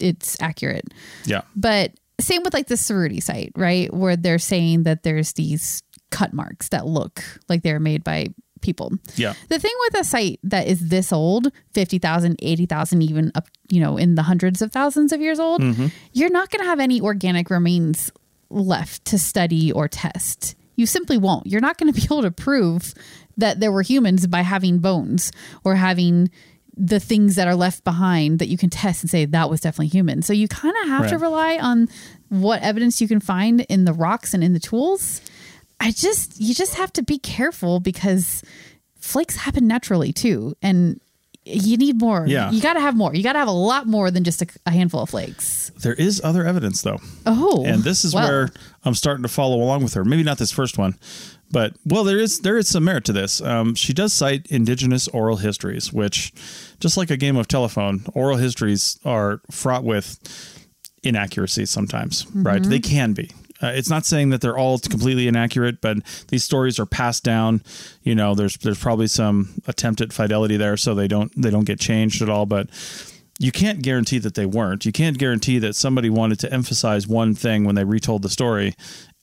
it's accurate. Yeah. But same with like the Cerutti site, right? Where they're saying that there's these cut marks that look like they're made by people. Yeah. The thing with a site that is this old, fifty thousand, eighty thousand, even up, you know, in the hundreds of thousands of years old, mm-hmm. you're not going to have any organic remains left to study or test. You simply won't. You're not going to be able to prove that there were humans by having bones or having the things that are left behind that you can test and say that was definitely human. So you kind of have right. to rely on what evidence you can find in the rocks and in the tools. I just, you just have to be careful because flakes happen naturally too. And you need more. Yeah. You got to have more. You got to have a lot more than just a, a handful of flakes. There is other evidence though. Oh, and this is well. where I'm starting to follow along with her. Maybe not this first one, but well, there is, there is some merit to this. Um, she does cite indigenous oral histories, which just like a game of telephone, oral histories are fraught with inaccuracies sometimes, mm-hmm. right? They can be. Uh, it's not saying that they're all completely inaccurate, but these stories are passed down. You know, there's there's probably some attempt at fidelity there, so they don't they don't get changed at all. But you can't guarantee that they weren't. You can't guarantee that somebody wanted to emphasize one thing when they retold the story,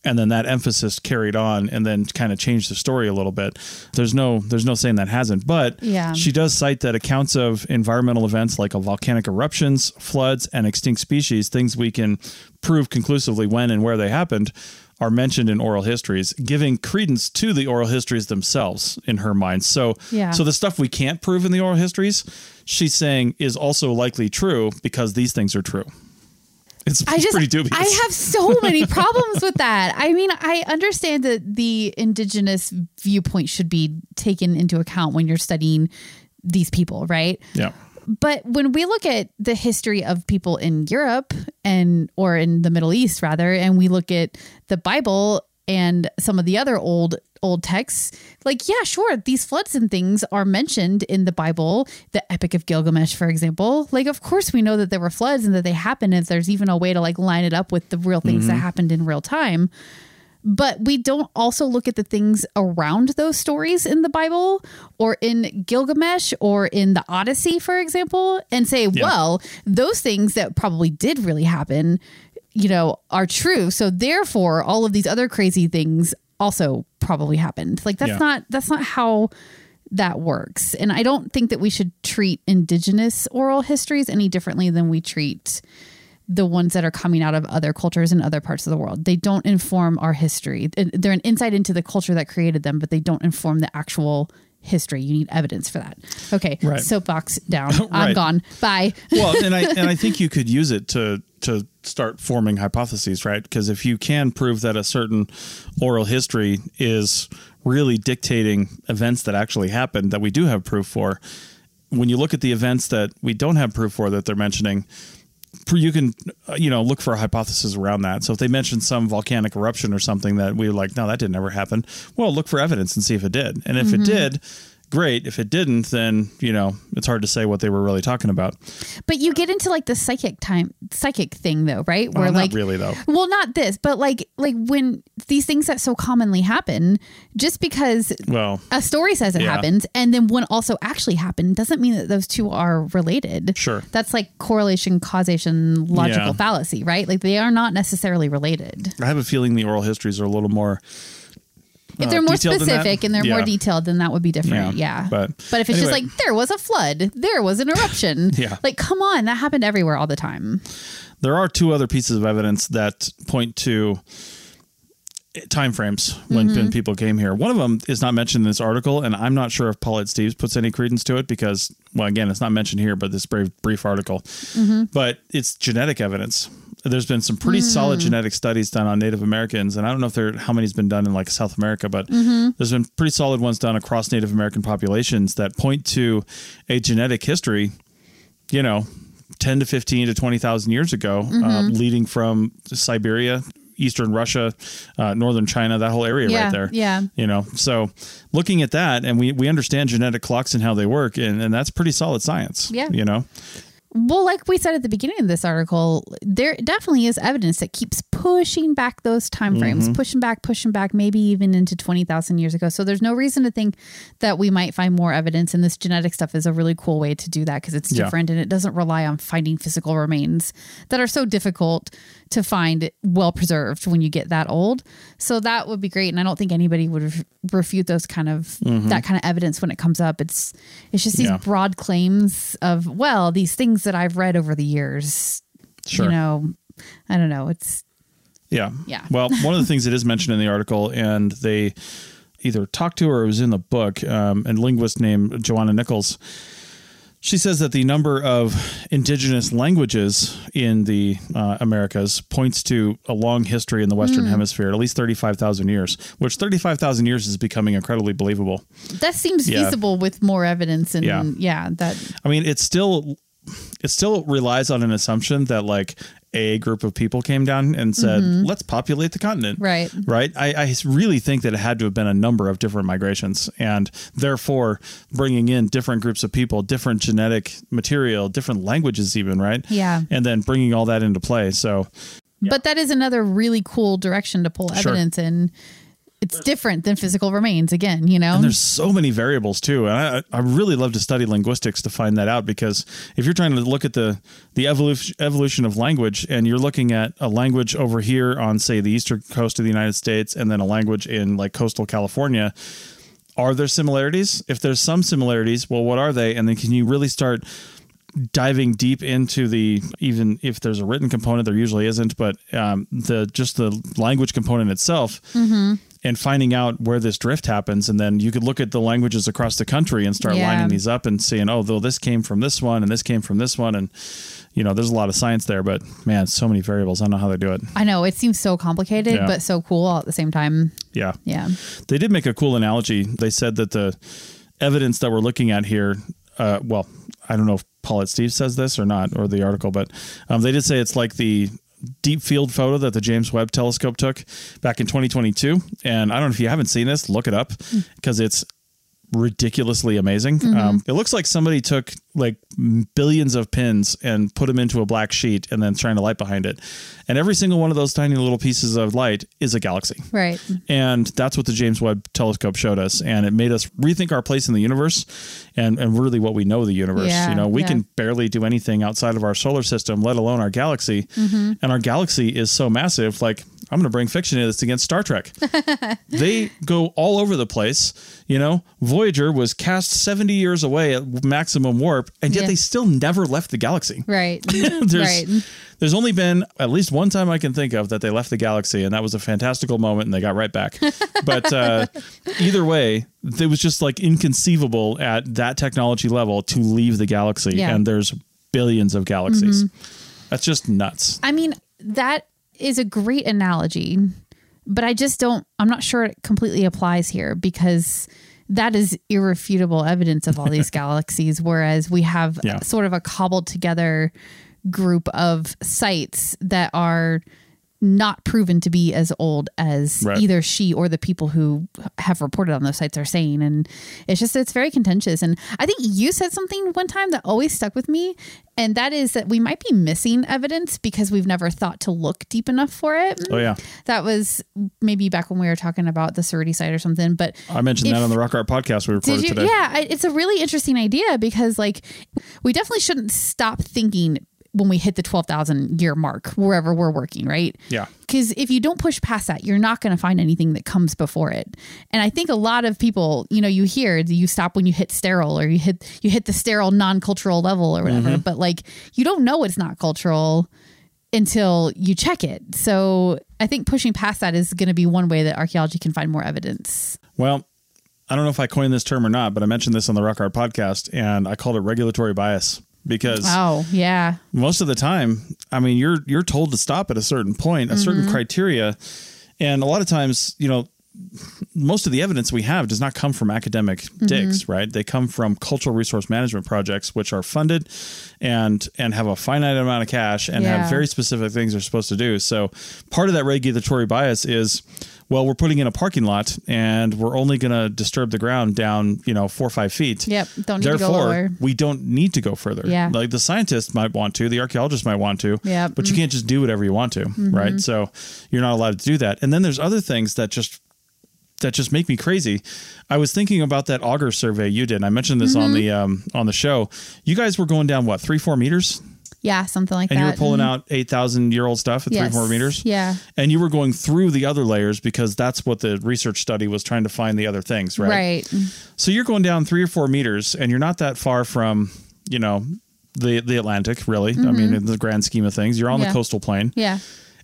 and then that emphasis carried on and then kind of changed the story a little bit. There's no there's no saying that hasn't. But yeah. she does cite that accounts of environmental events like a volcanic eruptions, floods, and extinct species, things we can prove conclusively when and where they happened, are mentioned in oral histories, giving credence to the oral histories themselves in her mind. So, yeah. so the stuff we can't prove in the oral histories, she's saying is also likely true because these things are true. It's I just, pretty dubious. I have so many problems with that. I mean, I understand that the indigenous viewpoint should be taken into account when you're studying these people, right? Yeah. But when we look at the history of people in Europe and or in the Middle East, rather, and we look at the Bible and some of the other old old texts, like, yeah, sure, these floods and things are mentioned in the Bible, the Epic of Gilgamesh, for example. Like, of course, we know that there were floods and that they happened, and there's even a way to like line it up with the real things mm-hmm. that happened in real time. But we don't also look at the things around those stories in the Bible or in Gilgamesh or in the Odyssey, for example, and say, yeah. well, those things that probably did really happen, you know, are true. So therefore, all of these other crazy things also probably happened. Like that's yeah. not that's not how that works. And I don't think that we should treat indigenous oral histories any differently than we treat the ones that are coming out of other cultures and other parts of the world. They don't inform our history. They're an insight into the culture that created them, but they don't inform the actual history. You need evidence for that. Okay. Right. Soapbox down. Right. I'm gone. Bye. Well, and I, and I think you could use it to, to start forming hypotheses, right? Because if you can prove that a certain oral history is really dictating events that actually happened that we do have proof for, when you look at the events that we don't have proof for that they're mentioning, you can, you know, look for a hypothesis around that. So if they mentioned some volcanic eruption or something that we were like, no, that didn't ever happen. Well, look for evidence and see if it did. And if mm-hmm. it did, great. If it didn't, then, you know, it's hard to say what they were really talking about. But you get into like the psychic time, psychic thing though, right? Where oh, not like, really though. Well, not this, but like, like when these things that so commonly happen, just because well, a story says it yeah. happens and then one also actually happened doesn't mean that those two are related. Sure. That's like correlation, causation, logical yeah. fallacy, right? Like they are not necessarily related. I have a feeling the oral histories are a little more If they're uh, more specific and they're yeah. more detailed, then that would be different. Yeah. yeah. But, but if it's anyway. just like, there was a flood, there was an eruption. yeah. Like, come on, that happened everywhere all the time. There are two other pieces of evidence that point to timeframes when mm-hmm. people came here. One of them is not mentioned in this article, and I'm not sure if Paulette Steeves puts any credence to it because, well, again, it's not mentioned here, but this very brief article. Mm-hmm. But it's genetic evidence. There's been some pretty mm. solid genetic studies done on Native Americans. And I don't know if there how many has been done in like South America, but mm-hmm. there's been pretty solid ones done across Native American populations that point to a genetic history, you know, ten to fifteen to twenty thousand years ago, mm-hmm. um, leading from Siberia, Eastern Russia, uh, Northern China, that whole area yeah, right there. Yeah. You know, so looking at that, and we, we understand genetic clocks and how they work, and, and that's pretty solid science. Yeah. You know? Well, like we said at the beginning of this article, there definitely is evidence that keeps pushing back those timeframes, mm-hmm. pushing back, pushing back, maybe even into twenty thousand years ago. So there's no reason to think that we might find more evidence. And this genetic stuff is a really cool way to do that because it's different yeah. and it doesn't rely on finding physical remains that are so difficult to find well preserved when you get that old. So that would be great. And I don't think anybody would ref- refute those kind of mm-hmm. that kind of evidence when it comes up. It's it's just these yeah. broad claims of, well, these things that I've read over the years, sure. you know, I don't know. It's yeah. Yeah. Well, one of the things that is mentioned in the article, and they either talked to or it was in the book, um, and linguist named Joanna Nichols, she says that the number of indigenous languages in the uh, Americas points to a long history in the Western mm. Hemisphere, at least thirty-five thousand years, which thirty-five thousand years is becoming incredibly believable. That seems yeah. feasible with more evidence. And yeah. yeah, that, I mean, it's still, it still relies on an assumption that like a group of people came down and said, mm-hmm. let's populate the continent. Right. Right. I, I really think that it had to have been a number of different migrations and therefore bringing in different groups of people, different genetic material, different languages even. Right. Yeah. And then bringing all that into play. So. Yeah. But that is another really cool direction to pull evidence sure. in. It's different than physical remains again, you know, and there's so many variables too. And I, I really love to study linguistics to find that out, because if you're trying to look at the, the evolution evolution of language and you're looking at a language over here on, say, the eastern coast of the United States and then a language in like coastal California, are there similarities? If there's some similarities, well, what are they? And then can you really start diving deep into the, even if there's a written component, there usually isn't, but um, the, just the language component itself. Mm-hmm. And finding out where this drift happens. And then you could look at the languages across the country and start yeah. lining these up and seeing, oh, though this came from this one and this came from this one. And, you know, there's a lot of science there, but man, so many variables. I don't know how they do it. I know it seems so complicated, yeah. but so cool all at the same time. Yeah. Yeah. They did make a cool analogy. They said that the evidence that we're looking at here, uh, well, I don't know if Paulette Steeves says this or not, or the article, but um, they did say it's like the deep field photo that the James Webb telescope took back in twenty twenty-two. And I don't know if you haven't seen this, look it up because it's ridiculously amazing. Mm-hmm. Um, it looks like somebody took like billions of pins and put them into a black sheet and then shine a light behind it. And every single one of those tiny little pieces of light is a galaxy. Right. And that's what the James Webb telescope showed us. And it made us rethink our place in the universe and, and really what we know of the universe. Yeah, you know, we yeah. can barely do anything outside of our solar system, let alone our galaxy. Mm-hmm. And our galaxy is so massive. Like, I'm going to bring fiction into this against Star Trek. They go all over the place. You know, Voyager was cast seventy years away at maximum warp. And yet yeah. they still never left the galaxy. Right. there's, right. There's only been at least one time I can think of that they left the galaxy, and that was a fantastical moment, and they got right back. But uh, either way, it was just like inconceivable at that technology level to leave the galaxy. Yeah. And there's billions of galaxies. Mm-hmm. That's just nuts. I mean, that is a great analogy, but I just don't, I'm not sure it completely applies here because that is irrefutable evidence of all these galaxies, whereas we have yeah. sort of a cobbled together group of sites that are not proven to be as old as right. either she or the people who have reported on those sites are saying. And it's just, it's very contentious. And I think you said something one time that always stuck with me. And that is that we might be missing evidence because we've never thought to look deep enough for it. Oh, yeah. That was maybe back when we were talking about the Cerutti site or something. But I mentioned if, that on the Rock Art podcast we recorded did you, today. Yeah, it's a really interesting idea because, like, we definitely shouldn't stop thinking when we hit the twelve thousand year mark, wherever we're working, right? Yeah. Because if you don't push past that, you're not going to find anything that comes before it. And I think a lot of people, you know, you hear you stop when you hit sterile or you hit you hit the sterile non-cultural level or whatever. Mm-hmm. But like, you don't know it's not cultural until you check it. So I think pushing past that is going to be one way that archaeology can find more evidence. Well, I don't know if I coined this term or not, but I mentioned this on the Rock Art podcast and I called it regulatory bias. Because oh, yeah. most of the time, I mean, you're you're told to stop at a certain point, a mm-hmm. certain criteria. And a lot of times, you know, most of the evidence we have does not come from academic mm-hmm. digs, right? They come from cultural resource management projects, which are funded and and have a finite amount of cash and yeah. have very specific things they're supposed to do. So part of that regulatory bias is, well, we're putting in a parking lot and we're only going to disturb the ground down, you know, four or five feet. Yep. Don't need Therefore, to go lower. We don't need to go further. Yeah. Like the scientists might want to, the archaeologists might want to, yep. but you can't just do whatever you want to. Mm-hmm. Right. So you're not allowed to do that. And then there's other things that just that just make me crazy. I was thinking about that auger survey you did. And I mentioned this mm-hmm. on the um, on the show. You guys were going down, what, three, four meters? Yeah, something like and that. And you were pulling mm-hmm. out eight thousand year old stuff at yes. three, four meters. Yeah. And you were going through the other layers because that's what the research study was trying to find, the other things, right? Right. So you're going down three or four meters and you're not that far from, you know, the, the Atlantic, really. Mm-hmm. I mean, in the grand scheme of things, you're on yeah. the coastal plain. Yeah.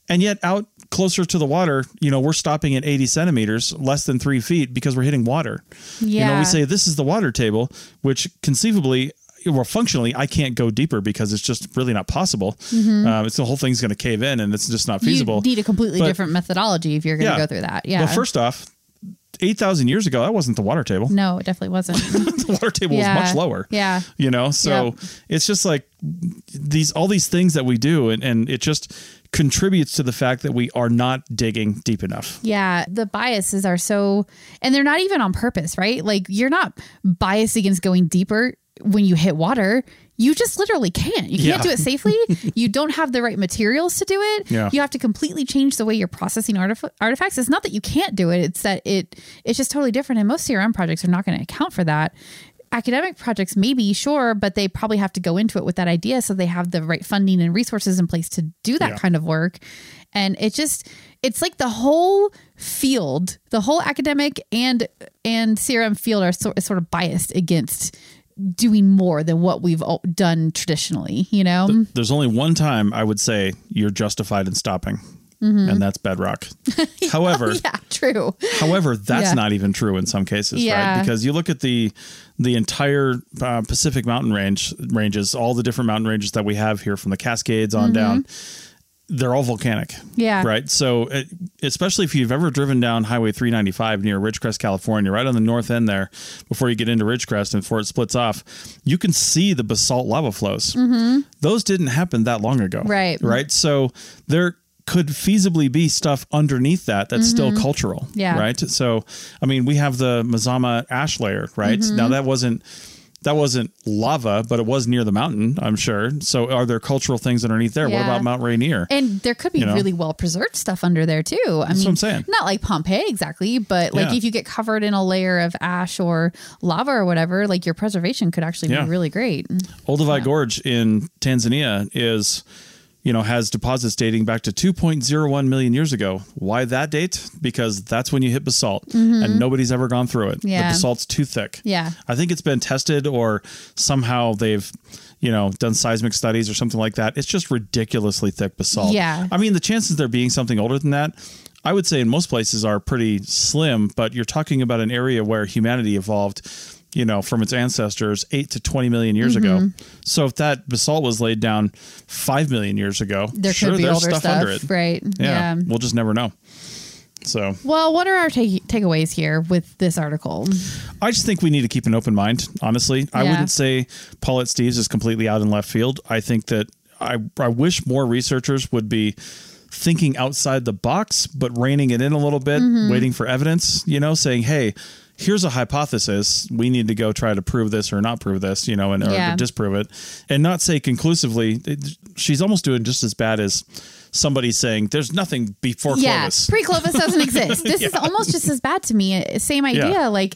And yet out closer to the water, you know, we're stopping at eighty centimeters, less than three feet because we're hitting water. Yeah. You know, we say this is the water table, which conceivably... well, functionally, I can't go deeper because it's just really not possible. Mm-hmm. uh, it's the whole thing's going to cave in and it's just not feasible. You need a completely but, different methodology if you're going to yeah. go through that. Yeah. Well, first off, eight thousand years ago, that wasn't the water table. No, it definitely wasn't. The water table yeah. was much lower. Yeah. You know, so yeah. it's just like these, all these things that we do, and, and it just contributes to the fact that we are not digging deep enough. Yeah. The biases are so, and they're not even on purpose, right? Like you're not biased against going deeper. When you hit water, you just literally can't. You can't yeah. do it safely. You don't have the right materials to do it. Yeah. You have to completely change the way you're processing artif- artifacts. It's not that you can't do it. It's that it it's just totally different. And most C R M projects are not going to account for that. Academic projects, maybe, sure, but they probably have to go into it with that idea so they have the right funding and resources in place to do that yeah. kind of work. And it just, it's like the whole field, the whole academic and and C R M field are so, sort of biased against doing more than what we've done traditionally, you know? There's only one time I would say you're justified in stopping, mm-hmm. and that's bedrock. However, oh, yeah, true. However, that's yeah. not even true in some cases, yeah. right? Because you look at the the entire uh, Pacific mountain range ranges, all the different mountain ranges that we have here from the Cascades on mm-hmm. down, they're all volcanic. Yeah. Right. So it, especially if you've ever driven down Highway three ninety-five near Ridgecrest, California, right on the north end there, before you get into Ridgecrest and before it splits off, you can see the basalt lava flows. Mm-hmm. Those didn't happen that long ago. Right. Right. So they're could feasibly be stuff underneath that that's mm-hmm. still cultural. Yeah. Right. So, I mean, we have the Mazama ash layer, right? Mm-hmm. Now that wasn't, That wasn't lava, but it was near the mountain, I'm sure. So are there cultural things underneath there? Yeah. What about Mount Rainier? And there could be you know? really well-preserved stuff under there, too. I That's mean, what I'm saying. Not like Pompeii exactly, but like yeah. if you get covered in a layer of ash or lava or whatever, like your preservation could actually yeah. be really great. Olduvai yeah. Gorge in Tanzania is... you know, has deposits dating back to two point oh one million years ago. Why that date? Because that's when you hit basalt mm-hmm. and nobody's ever gone through it. Yeah. The basalt's too thick. Yeah. I think it's been tested or somehow they've, you know, done seismic studies or something like that. It's just ridiculously thick basalt. Yeah. I mean, the chances there being something older than that, I would say in most places are pretty slim, but you're talking about an area where humanity evolved, you know, from its ancestors eight to twenty million years mm-hmm. ago. So if that basalt was laid down five million years ago, there sure, could be there's older stuff, stuff under it. Right. Yeah, yeah. We'll just never know. So, well, what are our take- takeaways here with this article? I just think we need to keep an open mind. Honestly, yeah. I wouldn't say Paulette Steeves is completely out in left field. I think that I, I wish more researchers would be thinking outside the box, but reining it in a little bit, mm-hmm. waiting for evidence, you know, saying, hey, here's a hypothesis. We need to go try to prove this or not prove this, you know, and or yeah. disprove it and not say conclusively. It, she's almost doing just as bad as somebody saying there's nothing before yeah. Clovis. Pre-Clovis doesn't exist. This yeah. is almost just as bad to me. Same idea. Yeah. Like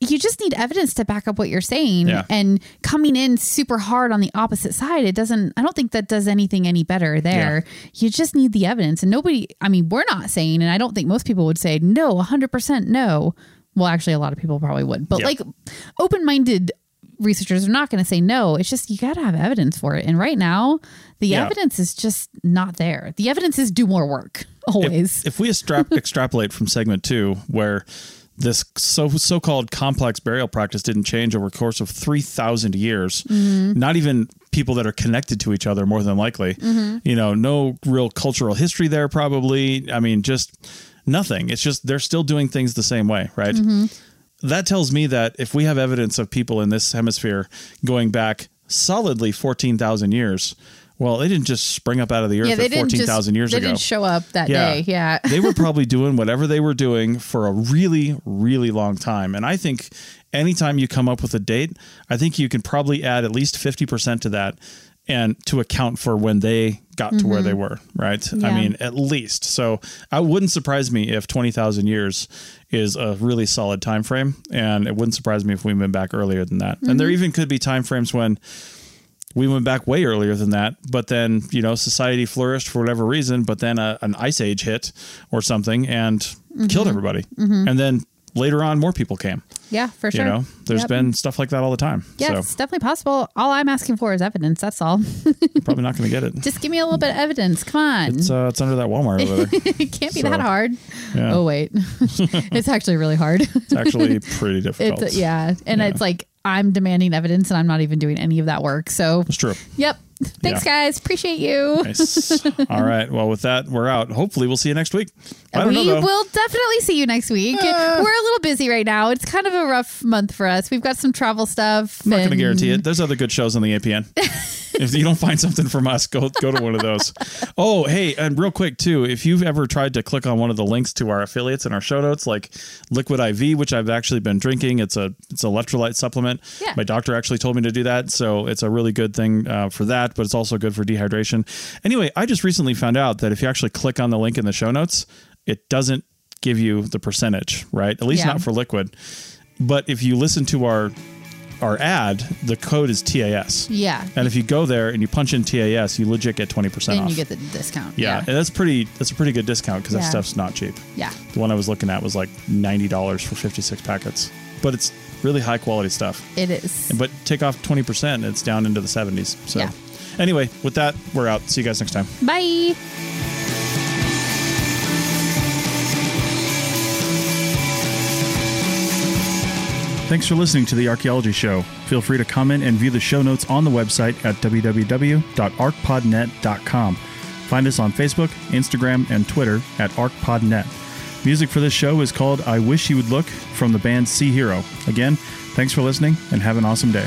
you just need evidence to back up what you're saying yeah. and coming in super hard on the opposite side. It doesn't, I don't think that does anything any better there. Yeah. You just need the evidence and nobody, I mean, we're not saying, and I don't think most people would say no, a hundred percent. No. Well, actually, a lot of people probably would. But yep. like open-minded researchers are not going to say no. It's just you got to have evidence for it. And right now, the yeah. evidence is just not there. The evidence is do more work, always. If, if we extra- extrapolate from segment two, where this so, so-called complex burial practice didn't change over the course of three thousand years, mm-hmm. not even people that are connected to each other, more than likely. Mm-hmm. You know, no real cultural history there, probably. I mean, just... nothing. It's just they're still doing things the same way, right? Mm-hmm. That tells me that if we have evidence of people in this hemisphere going back solidly fourteen thousand years, well, they didn't just spring up out of the earth yeah, at fourteen thousand years they ago. They didn't show up that yeah. day. Yeah. They were probably doing whatever they were doing for a really, really long time. And I think anytime you come up with a date, I think you can probably add at least fifty percent to that and to account for when they got mm-hmm. to where they were. Right. Yeah. I mean, at least. So I wouldn't surprise me if twenty thousand years is a really solid time frame. And it wouldn't surprise me if we went back earlier than that. Mm-hmm. And there even could be time frames when we went back way earlier than that, but then, you know, society flourished for whatever reason, but then a, an ice age hit or something and mm-hmm. killed everybody. Mm-hmm. And then later on, more people came. Yeah, for sure. You know, there's yep. been stuff like that all the time. Yeah, so. It's definitely possible. All I'm asking for is evidence. That's all. You're probably not going to get it. Just give me a little bit of evidence. Come on. It's, uh, it's under that Walmart over there. It can't be so, that hard. Yeah. Oh, wait. It's actually really hard. It's actually pretty difficult. It's, yeah. And yeah. it's like, I'm demanding evidence and I'm not even doing any of that work. So it's true. Yep. Thanks, yeah. guys. Appreciate you. Nice. All right. Well, with that, we're out. Hopefully we'll see you next week. I don't we know, will definitely see you next week. Uh, we're a little busy right now. It's kind of a rough month for us. We've got some travel stuff. I'm not going to guarantee it. There's other good shows on the A P N. If you don't find something from us, go go to one of those. Oh, hey, and real quick, too, if you've ever tried to click on one of the links to our affiliates and our show notes, like Liquid I V, which I've actually been drinking. It's a it's an electrolyte supplement. Yeah. My doctor actually told me to do that. So it's a really good thing uh, for that, but it's also good for dehydration. Anyway, I just recently found out that if you actually click on the link in the show notes, it doesn't give you the percentage, right? At least yeah. not for Liquid. But if you listen to our... our ad, the code is T A S. Yeah. And if you go there and you punch in T A S, you legit get twenty percent off. And you get the discount. Yeah. yeah. And that's pretty, that's a pretty good discount because yeah. that stuff's not cheap. Yeah. The one I was looking at was like ninety dollars for fifty-six packets, but it's really high quality stuff. It is. But take off twenty percent, it's down into the seventies. So yeah. anyway, with that, we're out. See you guys next time. Bye. Thanks for listening to The Archaeology Show. Feel free to comment and view the show notes on the website at w w w dot arch pod net dot com. Find us on Facebook, Instagram, and Twitter at ArchPodNet. Music for this show is called I Wish You Would Look from the band Sea Hero. Again, thanks for listening and have an awesome day.